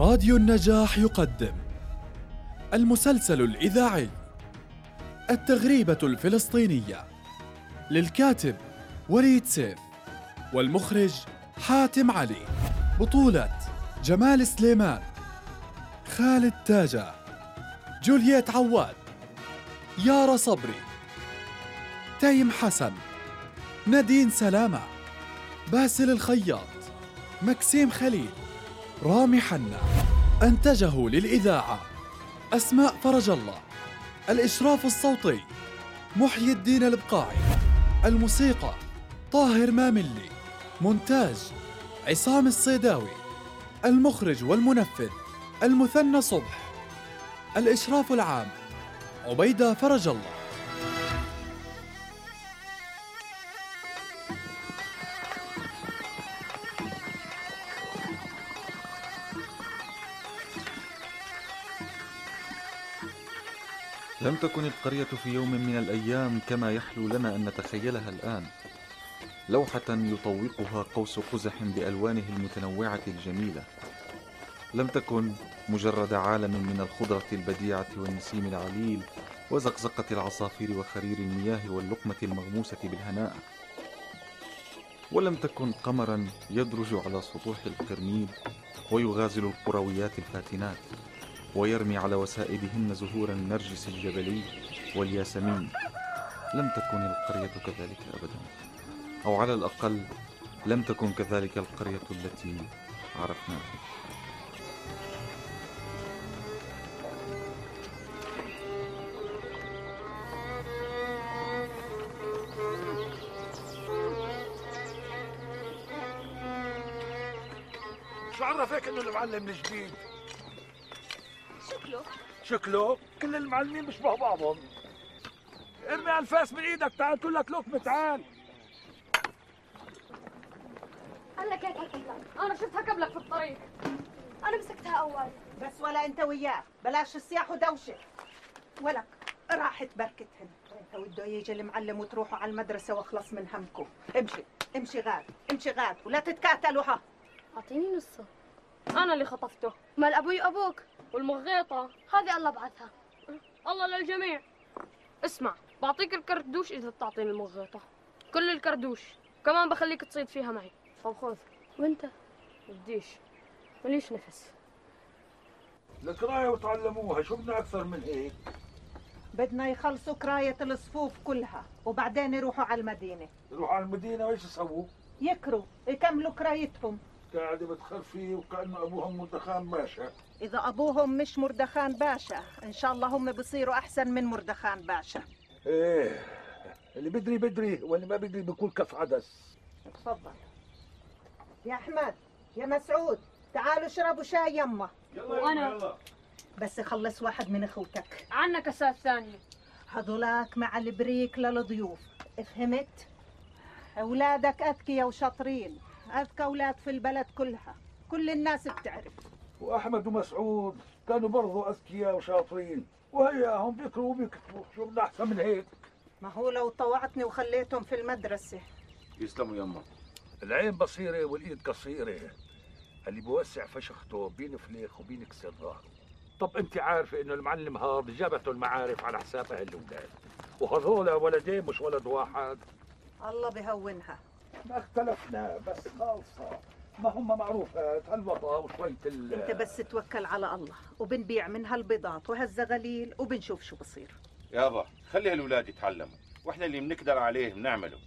راديو النجاح يقدم المسلسل الإذاعي التغريبة الفلسطينية للكاتب وليد سيف والمخرج حاتم علي، بطولة جمال سليمان، خالد تاجة، جوليات عواد، يارا صبري، تيم حسن، نادين سلامة، باسل الخياط، مكسيم خليل، رامي حنا. أنتجه للإذاعة اسماء فرج الله. الإشراف الصوتي محي الدين البقاعي. الموسيقى طاهر ماملي. مونتاج عصام الصيداوي. المخرج والمنفذ المثنى صبح. الإشراف العام عبيده فرج الله. لم تكن القرية في يوم من الأيام كما يحلو لنا أن نتخيلها الآن، لوحة يطوقها قوس قزح بألوانه المتنوعة الجميلة. لم تكن مجرد عالم من الخضرة البديعة والنسيم العليل وزقزقة العصافير وخرير المياه واللقمة المغموسة بالهناء، ولم تكن قمرا يدرج على سطوح القرنيد ويغازل القرويات الفاتنات ويرمي على وسائدهن زهور النرجس الجبلي والياسمين. لم تكن القرية كذلك أبدا، أو على الأقل لم تكن كذلك القرية التي عرفناها. شو عرفك إنه المعلم الجديد؟ شكله كل المعلمين بيشبه بعضهم. ارمي الفاس من ايدك، تعال كلك لقمه، تعال. هلا كيف هالكلام؟ انا شفتها قبلك في الطريق، انا مسكتها اول. بس ولا انت وياه، بلاش الصياح ودوشه، ولك راحت بركتهن. انت وده يجي المعلم وتروحوا على المدرسه واخلص من همكم. امشي امشي غاد، امشي غاد، ولا تتكاتلوا. ها اعطيني نصه، انا اللي خطفته. مال ابوي ابوك والمغيطة هذه الله بعثها. الله للجميع. اسمع، بعطيك الكردوش إذا بتعطيني المغيطة، كل الكردوش، كمان بخليك تصيد فيها معي. طب خذ. وانت؟ بديش، مليش نفس. لقراية وتعلموها، شو بدنا أكثر من هيك؟ بدنا يخلصوا قراية الصفوف كلها وبعدين يروحوا على المدينة. يروحوا على المدينة وإيش يسووا؟ يكروا، يكملوا قرايتهم. قاعدة بتخرفي وكأنه أبوهم مردخان باشا. إذا أبوهم مش مردخان باشا، إن شاء الله هم بصيروا أحسن من مردخان باشا. إيه، اللي بدري بدري واللي ما بدري بكون كف عدس. تفضل يا أحمد يا مسعود، تعالوا اشربوا شاي يما. وأنا بس خلص واحد من أخوتك عنا كاسات ثانية، هذولاك مع البريك للضيوف، فهمت؟ أولادك أذكياء وشاطرين، أذكى أولاد في البلد كلها، كل الناس بتعرف. وأحمد ومسعود كانوا برضه أذكياء وشاطرين، وهياهم بيقروا وبيكتبوا، شو بدنا أحسن من هيك؟ ما هو لو طوعتني وخليتهم في المدرسة. يسلموا يما، العين بصيرة والإيد قصيرة، اللي بوسع فشخته بينفلخ وبينكسر ظهره. طب أنت عارفة إنه المعلم هذا جابته المعارف على حساب هالولاد، وهذول ولدين مش ولد واحد. الله بهونها. ما اختلفنا بس خالصة، ما هم معروفات هالوطا وشوية انت بس توكل على الله، وبنبيع من هالبيضات وهالزغاليل وبنشوف شو بصير. يابا خلي هالولاد يتعلموا، واحنا اللي بنقدر عليه بنعمله،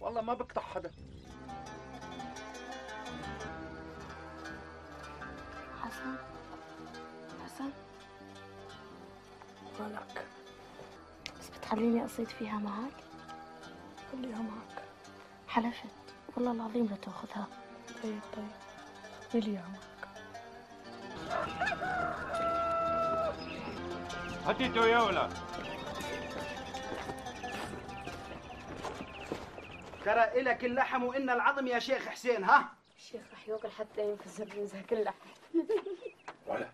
والله ما بقطع حدا. حسن حسن ضلك، بس بتخليني اصيد فيها معك؟ خليها معك، حلفت والله العظيم لا تاخذها. طيب طيب، ملي عمرك. هاتيتو يا ولد. ترى إلك اللحم وإن العظم يا شيخ حسين. ها؟ الشيخ رح ياكل حتى ينفذ بنزهك اللحم. ولا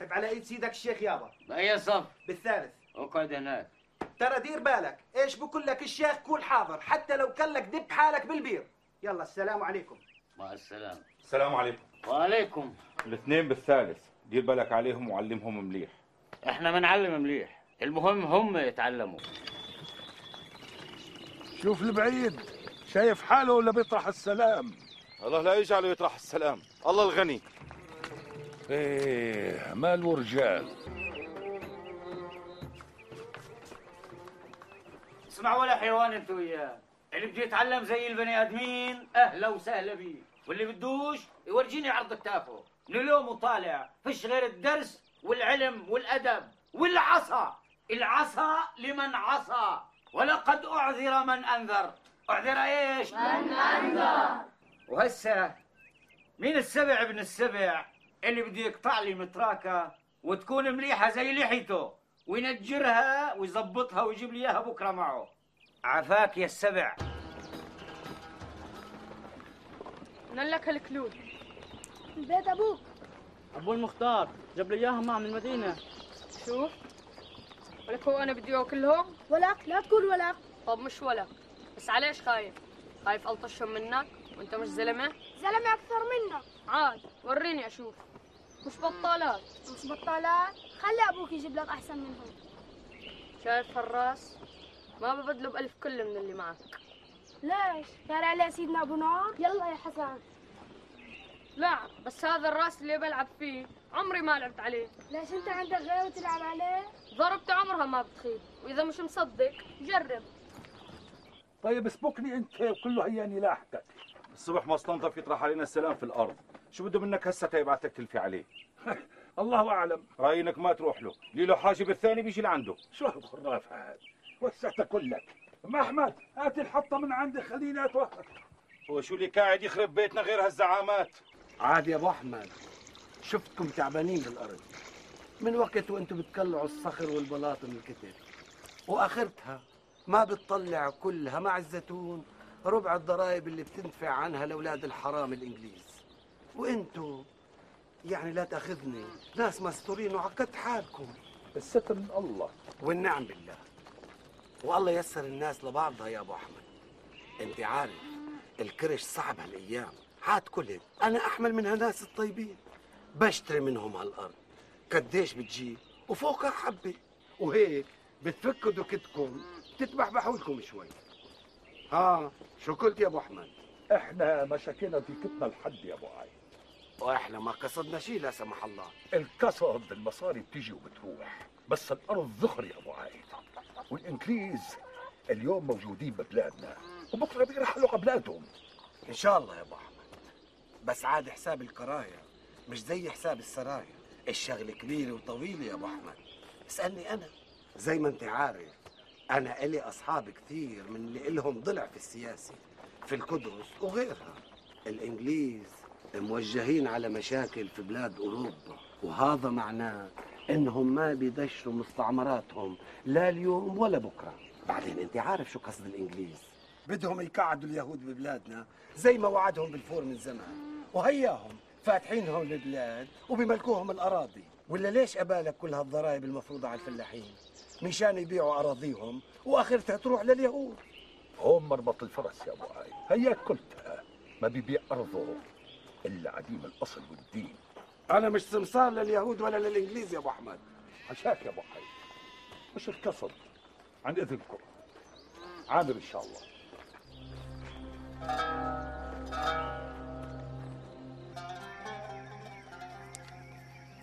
حب على إيد سيدك الشيخ يابا. ما هي الصف؟ بالثالث. اقعد هناك. ترى دير بالك، ايش بقول لك الشيخ، كون حاضر حتى لو كلك دب حالك بالبير. يلا السلام عليكم. مع السلامة. السلام عليكم. وعليكم. الاثنين بالثالث. دير بالك عليهم وعلمهم مليح. احنا بنعلم مليح، المهم هم يتعلموا. شوف البعيد شايف حاله ولا بيطرح السلام؟ الله لا يجعله يطرح السلام، الله الغني. ايه مال ورجال. اسمع ولا حيوان انت وياه، اللي بده يتعلم زي البني ادمين اهلا وسهلا بيه، واللي بدوش يورجيني عرض كتافه. من اليوم وطالع فيش غير الدرس والعلم والادب والعصا. العصا لمن عصى، ولقد اعذر من انذر. اعذر ايش؟ من انذر. وهسه مين السبع ابن السبع اللي بده يقطع لي متراكه وتكون مليحه زي لحيته وينجرها ويظبطها ويجيب لي اياها بكره معه؟ عفاك يا السبع. نقول لك هالكلود من بيت ابوك ابو المختار، جاب لي اياهم مع من المدينه. شو؟ ولك هو انا بدي اكلهم؟ ولك لا تقول ولك. طب مش ولك، بس عليش خايف؟ خايف الطشهم منك وانت مش زلمه؟ زلمه اكثر منك. عاد وريني اشوف. مش بطالات. مش بطالات، خلي ابوك يجيب لك احسن منهم. شايف هالراس؟ ما ببدله بألف كل من اللي معك. ليش؟ طالع عليه سيدنا ابو نار؟ يلا يا حسن. لا بس هذا الراس اللي بلعب فيه عمري ما لعبت عليه. ليش انت عندك غيره تلعب عليه؟ ضربته عمرها ما بتخيب، واذا مش مصدق جرب. طيب اسبقني انت وكله هياني لاحقك. الصبح ما استنظف يطرح علينا السلام في الارض، شو بده منك هسه تيبعث لك تلفي عليه؟ الله اعلم. راينك ما تروح له، لي له حاجب الثاني بيجي لعنده. شو هالخرافه هذه؟ وسعتك كلك. ام احمد هات الحطه من عندي خليني اتوقف. هو شو اللي قاعد يخرب بيتنا غير هالزعامات؟ عاد يا ابو احمد شفتكم تعبانين بالارض من وقت وانتم بتقلعوا الصخر والبلاط من الكتف، واخرتها ما بتطلع كلها مع الزيتون ربع الضرائب اللي بتندفع عنها لاولاد الحرام الانجليز. وانتم يعني لا تاخذني ناس مستورين وعقدت حالكم. الستر من الله والنعم بالله، والله يسر الناس لبعضها يا ابو احمد. انت عارف الكرش صعب هالايام، حات كلها انا احمل من هالناس الطيبين بشتري منهم هالارض قديش بتجيب وفوقها حبه، وهيك بتفكوا دكتكم بتتبحبحوا لكم شوي. ها شو قلت يا ابو احمد؟ احنا ما شكينا ضيقتنا لحد يا ابو علي، واحنا ما قصدنا شيء لا سمح الله. القصد المصاري بتيجي وبتروح، بس الارض ذخر يا ابو علي، والانجليز اليوم موجودين ببلادنا وبكره بيرحلوا على بلادهم ان شاء الله يا ابو احمد. بس عاد حساب القرايه مش زي حساب السرايا، الشغل كبير وطويل يا ابو احمد. اسالني انا، زي ما انت عارف انا الي اصحاب كثير من اللي الهم ضلع في السياسه في القدس وغيرها. الانجليز موجهين على مشاكل في بلاد اوروبا، وهذا معناه انهم ما بيدشوا مستعمراتهم لا اليوم ولا بكره. بعدين انت عارف شو قصد الانجليز، بدهم يقعدوا اليهود ببلادنا زي ما وعدهم بالفور من زمان، وهياهم فاتحينهم البلاد وبيملكوهم الاراضي. ولا ليش ابالك كل هالضرائب المفروضه على الفلاحين مشان يبيعوا اراضيهم واخرتها تروح لليهود؟ هم مربط الفرس يا ابو عايد، هياك قلتها، ما بيبيع ارضه الا عديم الاصل والدين. أنا مش سمسار لليهود ولا للإنجليز يا أبو أحمد. عشاك يا أبو حي، مش القصد، عن إذنكم عامر إن شاء الله.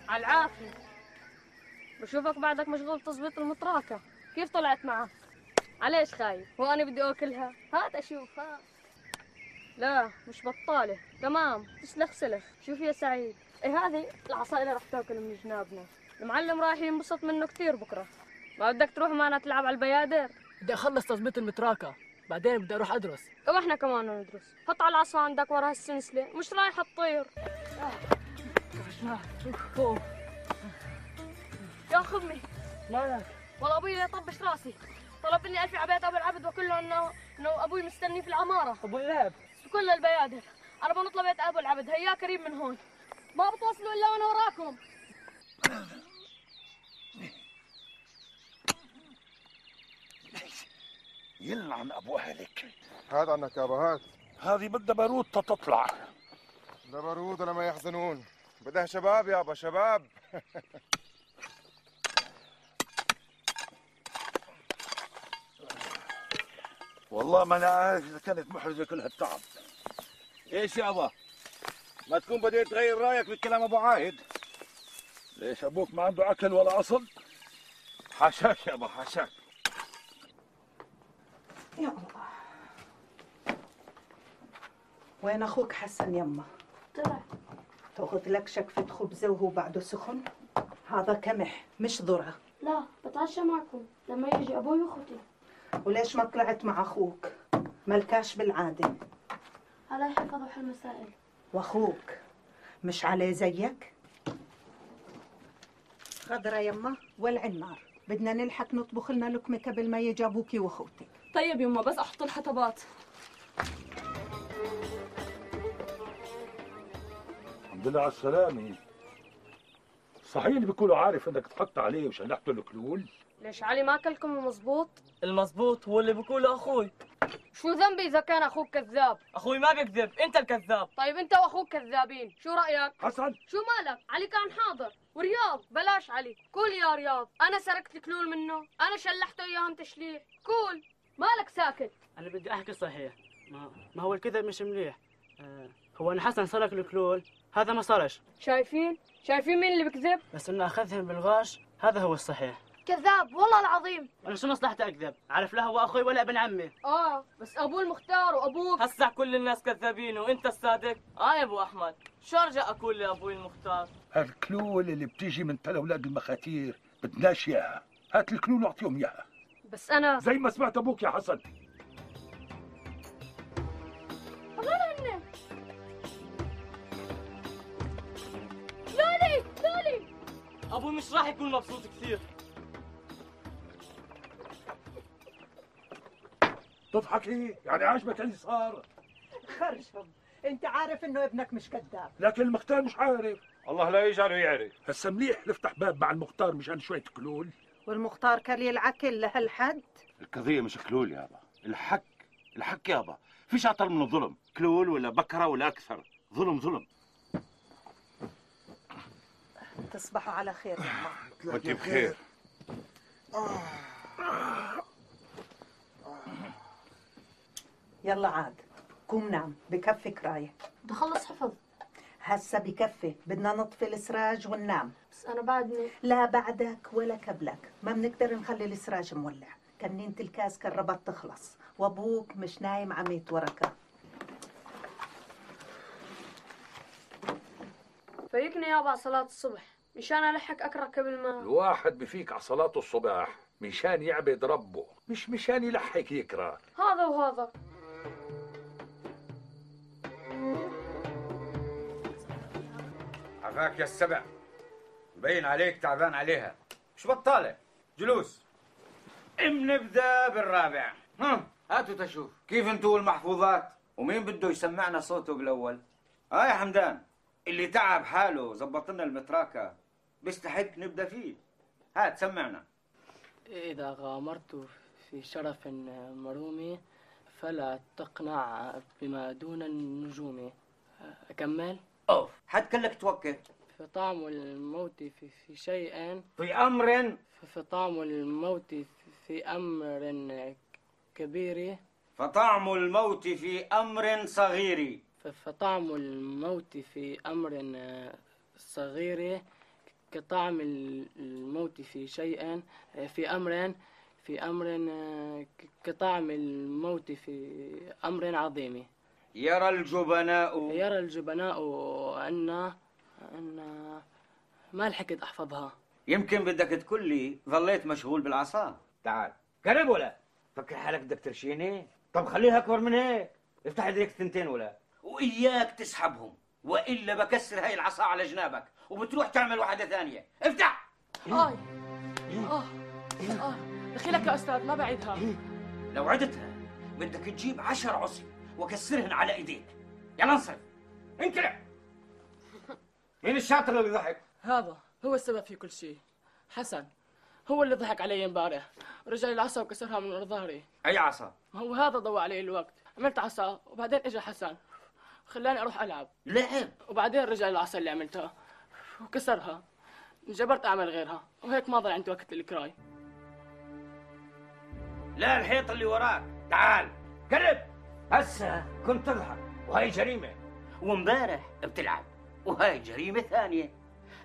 على العافية، بشوفك بعدك مشغول تظبيط المطراكة، كيف طلعت معك؟ عليش خايف؟ وأنا بدي أكلها؟ هات أشوف. هات. لا مش بطالة، تمام تسلخ سلخ. شوف يا سعيد، إيه هذه العصا اللي رح تاكل من جنابنا. المعلم راح ينبسط منه كثير بكره. ما بدك تروح معنا تلعب على البيادر؟ بدي اخلص تظبيط المتراكه، بعدين بدي اروح ادرس. واحنا كمان ندرس. حط على العصا عندك ورا هالسنسله، مش رايحه تطير. يا خمي مالك؟ والله ابوي لا يطبش راسي، طلب مني ألف عبايات ابو العبد وكله انه ابوي مستني في العماره. ابو العبد؟ كل البيادر، انا بنطلع بيت ابو العبد، هيا قريب من هون. ما بتوصلوا الا وانا وراكم. يلعن ابو اهلك. هات عنك يا بهات، هذه بدها بارود تطلع. لا بارود ولا ما يحزنون، بدها شباب يابا شباب. والله ما انا عارف اذا كانت محرجه كل هالتعب. ايش يابا؟ ما تكون بديت تغير رايك بالكلام ابو عايد؟ ليش ابوك ما عنده اكل ولا اصل؟ حاشاك يابا حاشاك. يا الله وين اخوك حسن يما؟ طلع تاخذ لك شكفة خبزة وهو بعده سخن؟ هذا كمح مش ذرة. لا بتعشى معكم لما يجي ابوي واخوتي. وليش ما طلعت مع اخوك؟ ملكاش بالعادة. الله يحفظه هالمسائل. واخوك مش عليه زيك؟ خضرة يما ولع النار، بدنا نلحق نطبخ لنا لقمة قبل ما يجي ابوكي واخوتك. طيب يما بس احط الحطبات. الحمد لله على السلامة. صحيح اللي بيقولوا عارف انك تحط عليه وشلحته الكلول؟ ليش علي ما اكلكم المظبوط؟ المظبوط هو اللي بيقوله اخوي. شو ذنبي اذا كان اخوك كذاب؟ اخوي ما بيكذب، انت الكذاب. طيب انت واخوك كذابين، شو رايك؟ حسن شو مالك؟ علي كان حاضر، ورياض بلاش علي، قول يا رياض، انا سرقت الكلول منه، انا شلحته اياهم تشليح، قول، مالك ساكت؟ انا بدي احكي صحيح، ما هو الكذب مش مليح، هو ان حسن سرق الكلول، هذا ما صارش. شايفين؟ شايفين مين اللي بكذب؟ بس انه اخذهم بالغاش، هذا هو الصحيح. كذاب والله العظيم. انا شو مصلحتي اكذب؟ عارف لا هو اخوي ولا ابن عمي. بس ابوه المختار وابوك. هسع كل الناس كذابين وانت الصادق. يا ابو احمد شو ارجع اقول لابوي المختار؟ هالكلول اللي بتيجي من تل اولاد المخاتير بدناش اياها، هات الكلول واعطيهم اياها. بس انا زي ما سمعت ابوك يا حسن. هذول لولي لولي. ابوي مش راح يكون مبسوط كثير. تضحكي؟ يعني عجبك اللي صار؟ خرجهم، أنت عارف إنه ابنك مش كذاب. لكن المختار مش عارف. الله لا يجعله يعرف. هسا مليح نفتح باب مع المختار مشان شوية كلول. والمختار كليل عكل لهالحد؟ القضية مش كلول يابا، الحق يابا، فيش أعطر من الظلم، كلول ولا بكرة ولا أكثر، ظلم ظلم. تصبحوا على خير يما. وأنت بخير. يلا عاد قوم نام بكفي كراية. بدي اخلص حفظ هسا بكفي، بدنا نطفي السراج وننام. بس انا بعدني. لا بعدك ولا قبلك، ما بنقدر نخلي السراج مولع، كنينة الكاس قربت تخلص وابوك مش نايم عم يتوركه. فيقني يابا على صلاة الصبح مشان الحق اقرا قبل ما الواحد بفيك على صلاة الصبح مشان يعبد ربه، مش مشان يلحق يقرا. هذا وهذا. عفاك يا السبع، مبين عليك تعبان عليها. شو بطالة جلوس؟ بنبدا بالرابع. هاتوا تشوف كيف انتوا والمحفوظات. ومين بده يسمعنا صوته بالاول؟ يا حمدان اللي تعب حاله زبط لنا المتراكه، بيستحق نبدا فيه. هات سمعنا. اذا غامرت في شرف مرومي فلا تقنع بما دون النجوم. اكمل؟ حتكلك توكل. في طعم الموت في شيء في امر، في طعم الموت في امر كبير، فطعم الموت في امر صغير، فطعم الموت في امر صغير كطعم الموت في شيء في امر كطعم الموت في امر عظيم. يرى الجبناء أن ما لحقت أحفظها. يمكن بدك تقول لي ظليت مشغول بالعصا. تعال قرب. ولا فكر حالك بدك ترشيني؟ طب خليها أكبر من هيك، افتح ايديك الثنتين ولا، وإياك تسحبهم وإلا بكسر هاي العصا على جنابك وبتروح تعمل واحدة ثانية. افتح. دخيلك يا أستاذ ما بعيدها. لو عدتها بدك تجيب 10 عصي وكسرهن على ايديك. يلا انصرف انقلع. مين الشاطر اللي ضحك؟ هذا هو السبب في كل شيء. حسن هو اللي ضحك علي امبارح، رجع لي العصا وكسرها من ورا ظهري. اي عصا؟ ما هو هذا ضوى علي الوقت، عملت عصا وبعدين اجى حسن خلاني اروح العب. لعب وبعدين رجع العصا اللي عملتها وكسرها، انجبرت أعمل غيرها وهيك ما ضل عندي وقت للكراي. لا الحيط اللي وراك، تعال قرب. هسه كنت تضحك وهي جريمة، ومبارح بتلعب وهي جريمة ثانية.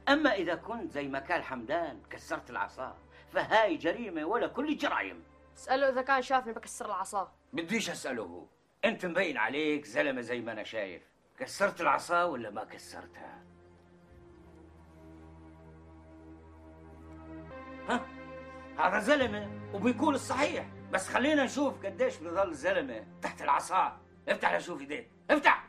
أما إذا كنت زي ما كان حمدان كسرت العصا فهاي جريمة ولا كل جرائم. اسأله إذا كان شافني بكسر العصا. بديش أسأله هو، أنت مبين عليك زلمة زي ما أنا شايف. كسرت العصا ولا ما كسرتها؟ ها؟ هذا زلمة وبيكون الصحيح، بس خلينا نشوف قديش بيظل الزلمة تحت العصا. افتح لشوف ايديك، افتح.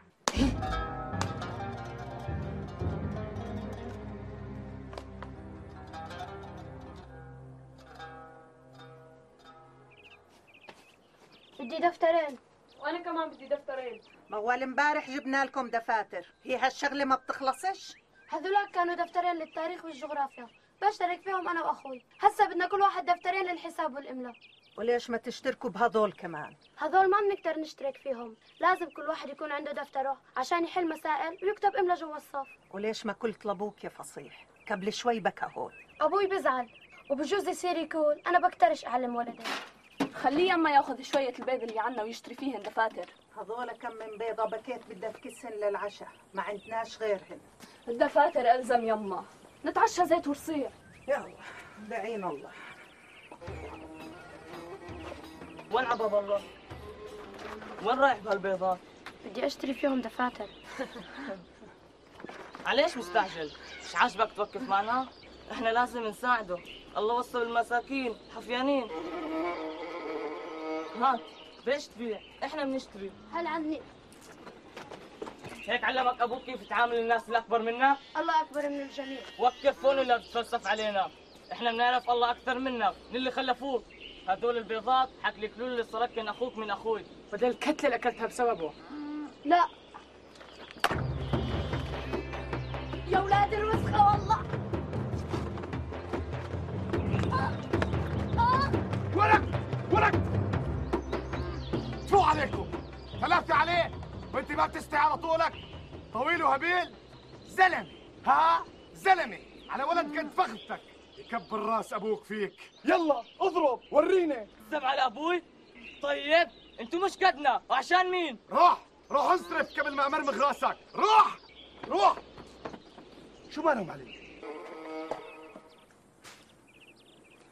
بدي دفترين. وانا كمان بدي دفترين. موال امبارح جبنا لكم دفاتر، هي هالشغله ما بتخلصش. هذولاك كانوا دفترين للتاريخ والجغرافيا، بشترك فيهم انا واخوي. هسه بدنا كل واحد دفترين للحساب والاملاء. وليش ما تشتركوا بهذول كمان؟ هذول ما بنقدر نشترك فيهم، لازم كل واحد يكون عنده دفتره عشان يحل مسائل ويكتب املاء جوا الصف. وليش ما قلت لابوك يا فصيح؟ قبل شوي بكى هون. ابوي بزعل وبجوز يصير يقول انا بقدرش اعلم ولدي. خليه اما ياخذ شويه البيض اللي عنا ويشتري فيهن دفاتر. هذول كم من بيضه بكيت بدها تكسهن للعشاء، ما عندناش غيرهن. الدفاتر الزم يما، نتعشى زيت ورصيع. يلا بعين الله. وين عبد الله؟ وين رايح بهالبيضات؟ بدي اشتري فيهم دفاتر. عليش مستعجل؟ مش عاجبك توقف معنا؟ احنا لازم نساعده، الله وصل المساكين حفيانين. هات ليش تبيع؟ احنا بنشتري. هل عني هيك علمك ابوك كيف تعامل الناس اللي اكبر منك؟ الله اكبر من الجميع. وقف هون ولا بتتفلسف علينا، احنا بنعرف الله اكثر منك من اللي خلفوك. هدول البيضات حكلكلوا اللي سركن اخوك من اخوي، بدل الكتله اللي اكلتها بسببه. لا يا اولاد الوسخه والله. ورق ورق شو عليكم؟ خلفتي عليه وانت ما بتستحي على طولك؟ طويل وهبيل؟ زلمه، ها؟ زلمه على ولد قد فخذتك. يكبر راس ابوك فيك. يلا اضرب ورينا. سمع لابوي؟ طيب انتوا مش قدنا، وعشان مين؟ روح اصرف قبل ما امرمغ راسك. روح شو مالهم عليك؟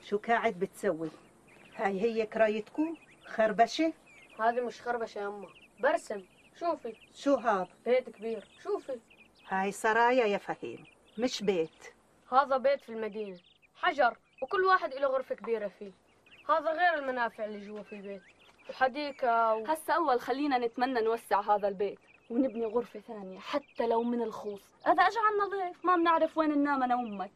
شو قاعد بتسوي؟ هاي هي كرايتكم؟ خربشه؟ هذه مش خربشه يا امه، برسم. شوفي شو هذا؟ بيت كبير. شوفي هاي سرايا يا فهيم، مش بيت. هذا بيت في المدينه، حجر وكل واحد له غرفه كبيره فيه. هذا غير المنافع اللي جوا في البيت وحديقه هسه اول خلينا نتمنى نوسع هذا البيت ونبني غرفه ثانيه حتى لو من الخوص. هذا اجى عنا ضيف ما بنعرف وين ننام انا وامك.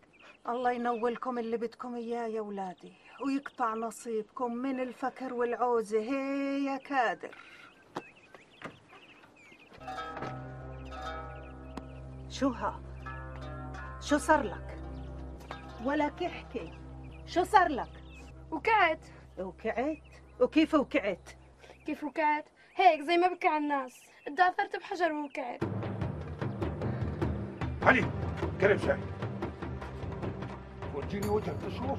الله ينولكم اللي بدكم اياه يا اولادي ويقطع نصيبكم من الفكر والعوزه. هي يا كادر شو ها؟ شو صار لك؟ ولا كحكي. شو صار لك؟ وقعت. وقعت؟ وكيف وقعت؟ كيف وقعت؟ هيك زي ما بكى على الناس، تداثرت بحجر ووقعت. علي قرب شوي ورجيني وجهك تشوف.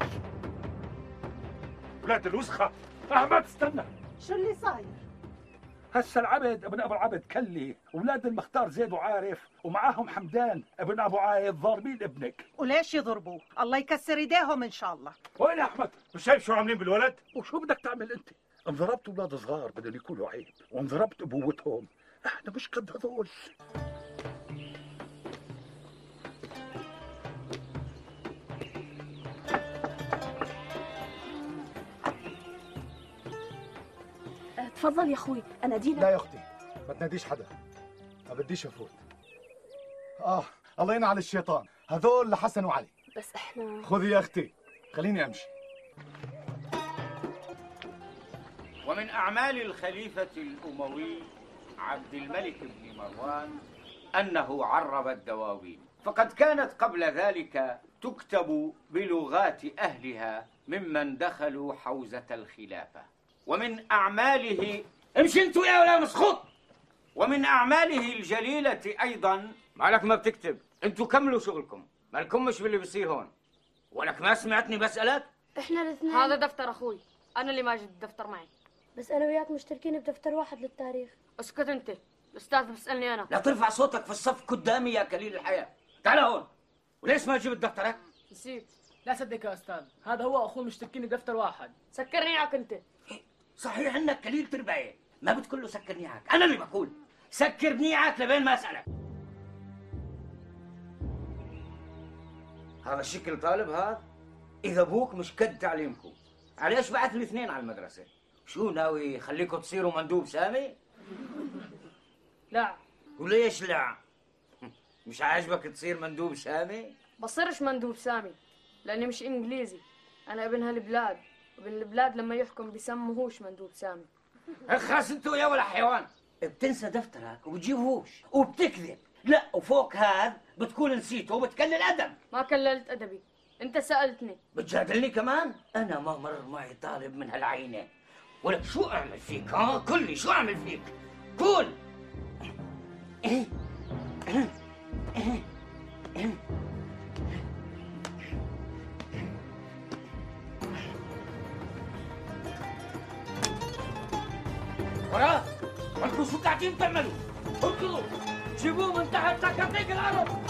ولاد الوسخه ما تستنى. شو اللي صاير؟ هسا العبد ابن ابو العبد كلي اولاد المختار زيد وعارف ومعاهم حمدان ابن ابو عايد ضاربين ابنك. وليش يضربوه؟ الله يكسر ايديهم ان شاء الله. وين يا احمد؟ مش شايف شو عاملين بالولد؟ وشو بدك تعمل انت؟ انضربت اولاد صغار بدهم يكونوا عيب، وانضربت ابوتهم، احنا مش قد هذول. تفضل يا اخوي. انا دينا. لا يا اختي ما تناديش حدا، ما بديش افوت. الله ينعل الشيطان، هذول لحسن وعلي. بس احنا خذي يا اختي خليني امشي. ومن اعمال الخليفه الاموي عبد الملك بن مروان انه عرب الدواوين، فقد كانت قبل ذلك تكتب بلغات اهلها ممن دخلوا حوزه الخلافه. ومن أعماله امشي انتوا يا ولا مسخوط. ومن أعماله الجليلة أيضا. مالك ما بتكتب؟ انتوا كملوا شغلكم. مالكمش باللي بيصير هون. ولك ما سمعتني بسألك؟ احنا الاثنين هذا دفتر اخوي، انا اللي ما جبت الدفتر معي. بس انا وياك مشتركين بدفتر واحد للتاريخ. اسكت انت، الاستاذ بيسألني انا. لا ترفع صوتك في الصف قدامي يا كليل الحياة. تعال هون. وليش ما جبت دفترك؟ نسيت. لا صدق يا استاذ، هذا هو اخوي مشتركين بدفتر واحد. سكرني اياك انت. صحيح انك كليل ترباية، ما بتقول له سكرني اياك، انا اللي بقول سكرني اياك لبين ما اسألك. هذا شكل طالب هذا؟ إذا أبوك مش قد تعليمكم، عليش بعت لي اثنين على المدرسة؟ شو ناوي خليكم تصيروا مندوب سامي؟ لا. وليش لا؟ مش عاجبك تصير مندوب سامي؟ بصيرش مندوب سامي، لأني مش إنجليزي، أنا ابن هالبلاد، وابن البلاد لما يحكم بيسموهوش مندوب سامي. خلاص أنتوا يا ولا حيوان، بتنسى دفترك وبتجيبهوش وبتكذب. لا وفوق هذا بتكون نسيته وبتكلل أدب. ما كللت أدبي، أنت سألتني. بتجادلني كمان؟ أنا ما مر معي طالب من هالعينة. ولك شو أعمل فيك؟ ها كلي شو أعمل فيك؟ قول. ورا ولكم شو قاعدين تعملوا؟ اركضوا جيبوه من تحت تكتيك الارض.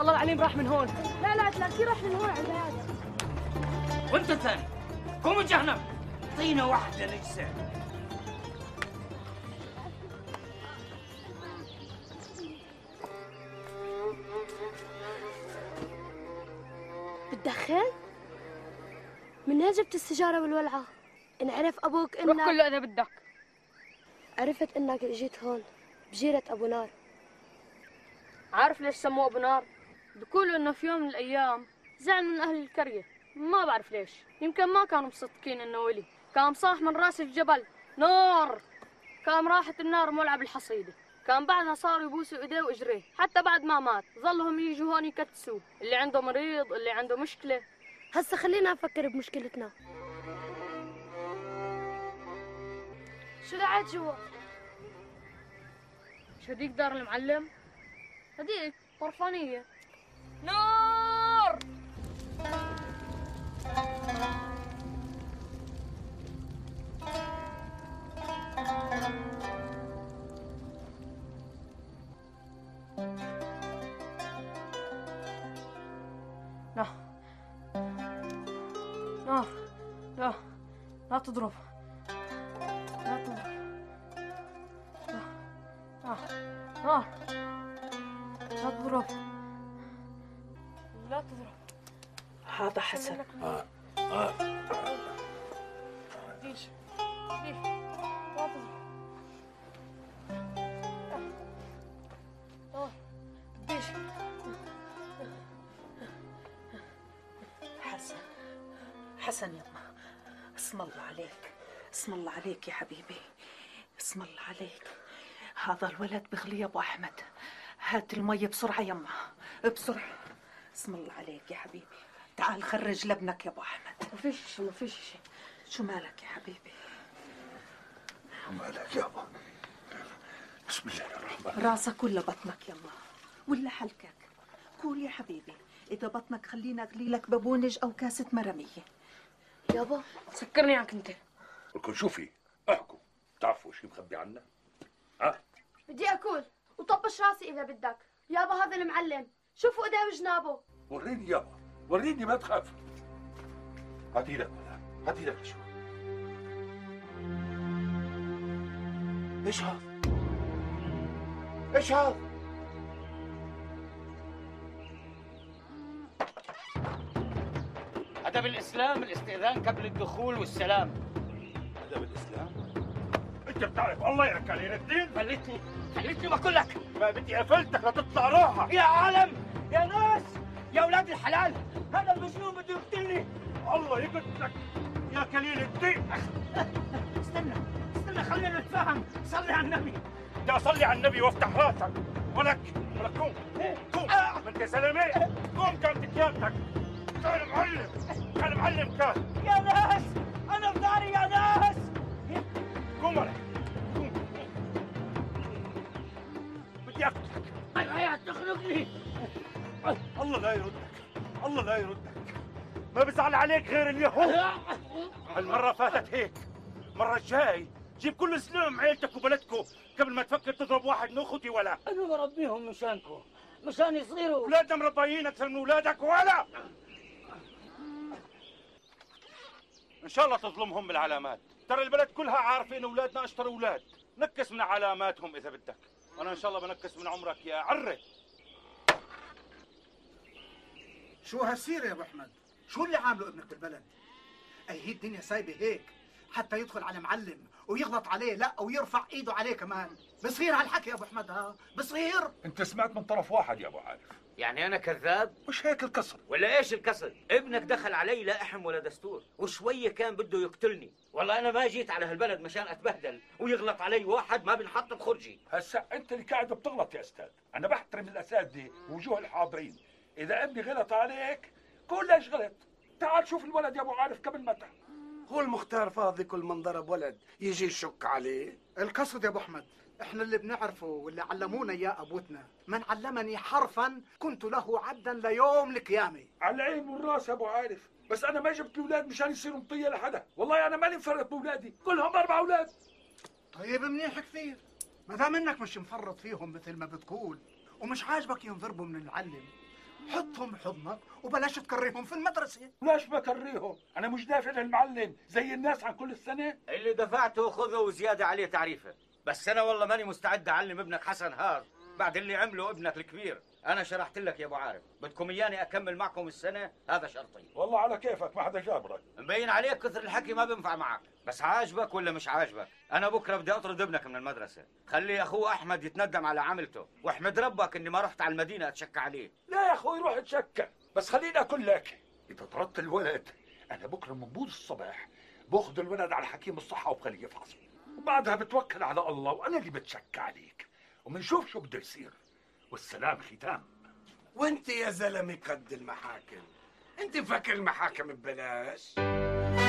الله العليم راح من هون. لا لا تلاقيه راح من هون عباد. وانت الثاني قوم جهنم اعطينا واحده نجسه. بتدخن؟ من هي جبت السيجاره والولعه؟ انعرف ابوك انك روح كله اذا بدك. عرفت انك اجيت هون بجيرة ابو نار. عارف ليش سموه ابو نار؟ بيقولوا انه في يوم من الايام زعل من اهل القرية، ما بعرف ليش، يمكن ما كانوا مصدقين انه ولي، كان صاح من راسه في جبل نار، كان راحت النار مولعه بالحصيدة، كان بعدها صاروا يبوسوا ايديه واجريه، حتى بعد ما مات، ظلهم يجوا هون يكتسوه، اللي عنده مريض، اللي عنده مشكلة. هسا خلينا نفكر بمشكلتنا. شو دعيت جوا؟ مش هديك دار المعلم؟ هديك طرفانية. نار! لا نار، لا لا تضرب. لا تضرب، لا تضرب. هذا حسن. ليش ليش لا تضرب؟ ليش حسن؟ حسن يما، اسم الله عليك، اسم الله عليك يا حبيبي، اسم الله عليك. هذا الولد بغلي يا ابو احمد، هات المي بسرعه يما، بسرعه. بسم الله عليك يا حبيبي، تعال خرج لبنك يا ابو احمد. ما فيش شيء، ما فيش شيء. شو مالك يا حبيبي؟ شو مالك يابا؟ بسم الله الرحمن الرحيم. راسك ولا بطنك يما؟ ولا حلكك؟ قول يا حبيبي، اذا بطنك خلينا اغلي لك بابونج او كاسه مرميه. يابا سكرني عنك انت. لكن شوفي احكوا، بتعرفوا شيء مخبي عنا؟ ها؟ بدي اكل وطبش راسي اذا بدك. يابا هذا المعلم، شوفوا ايديه وجنابه. وريني يابا، وريني، ما تخاف. هاتي لك ولا هاتي لك شوي. ايش هذا؟ ايش هذا؟ ادب الاسلام الاستئذان قبل الدخول والسلام. ادب الاسلام؟ انت بتعرف الله يا كليل الدين؟ خليتني، خليتني ما اقول لك. ما بدي قفلتك لتطلع روحك. يا عالم، يا ناس، يا اولاد الحلال، هذا المجنون بده يقتلني. الله يقتلك يا كليل الدين. استنى استنى خلينا نتفاهم. صلي على النبي. بدي اصلي على النبي وافتح راسك. ولك ولك قوم قوم انت زلمه، قوم كانت ثيابتك. كان معلم، كان معلم كان. يا ناس انا بداري يا ناس. قوم ولك، بدي اقتلك، هتخنقني. الله لا يردك، الله لا يردك. ما بزعل عليك غير اليهود. المرة فاتت هيك، المرة الجاي جيب كل سلام عيلتك وبلدكم قبل ما تفكر تضرب واحد من اخوتي ولا. انا بربيهم مشانكم، مشان يصيروا اولادنا مربيين اكثر من اولادك ولا. ان شاء الله تظلمهم بالعلامات، ترى البلد كلها عارفين اولادنا اشطر اولاد، نكس من علاماتهم اذا بدك، وانا ان شاء الله بنكس من عمرك يا عره. شو هالسيره يا ابو احمد؟ شو اللي عامله ابنك بالبلد؟ اي هي الدنيا سايبه هيك، حتى يدخل على معلم ويغلط عليه لا ويرفع ايده عليه كمان، بصير هالحكي يا ابو احمد ها؟ بصير؟ انت سمعت من طرف واحد يا ابو عارف. يعني انا كذاب؟ مش هيك الكسر ولا ايش الكسر؟ ابنك دخل علي لا احم ولا دستور، وشويه كان بده يقتلني، والله انا ما جيت على هالبلد مشان اتبهدل ويغلط علي واحد ما بنحط بخرجي. هسا انت اللي قاعد بتغلط يا استاذ، انا بحترم الاساتذه ووجوه الحاضرين، اذا ابني غلط عليك قول ليش غلط، تعال شوف الولد يا ابو عارف قبل ما تحكي. هو المختار فاضي كل من ضرب ولد يجي يشك عليه؟ القصد يا ابو احمد احنا اللي بنعرفه واللي علمونا اياه ابوتنا، من علمني حرفا كنت له عبدا ليوم القيامه. على العين والراس يا ابو عارف، بس انا ما جبت اولاد مشان يصيروا مطيه لحدا، والله انا ماني مفرط باولادي، كلهم 4 اولاد. طيب منيح كثير، ما دام انك مش مفرط فيهم مثل ما بتقول ومش عاجبك ينضربوا من المعلم، حطهم حضنك وبلاش تكريهم في المدرسة. ليش بكريهم؟ أنا مش دافع للمعلم زي الناس عن كل السنة؟ اللي دفعته خذه وزيادة عليه تعريفة، بس أنا والله ماني مستعد أعلم ابنك حسن هار بعد اللي عمله ابنك الكبير. أنا شرحت لك يا أبو عارف، بدكم إياني أكمل معكم السنة هذا شرطي. والله على كيفك ما حدا جابرك. مبين عليك كثر الحكي ما بنفع معك، بس عاجبك ولا مش عاجبك؟ أنا بكرة بدي أطرد ابنك من المدرسة، خلي أخوه أحمد يتندم على عملته، واحمد ربك إني ما رحت على المدينة أتشكى عليه. لا يا أخوي روح أتشكى، بس خليني أقول لك إذا طردت الولد أنا بكرة من بوض الصباح بأخذ الولد على حكيم الصحة وبخليه يفحصه، وبعدها بتوكل على الله وأنا اللي بتشكى عليك، وبنشوف شو بده يصير. والسلام ختام. وانت يا زلمه قد المحاكم، انت مفكر المحاكم ببلاش؟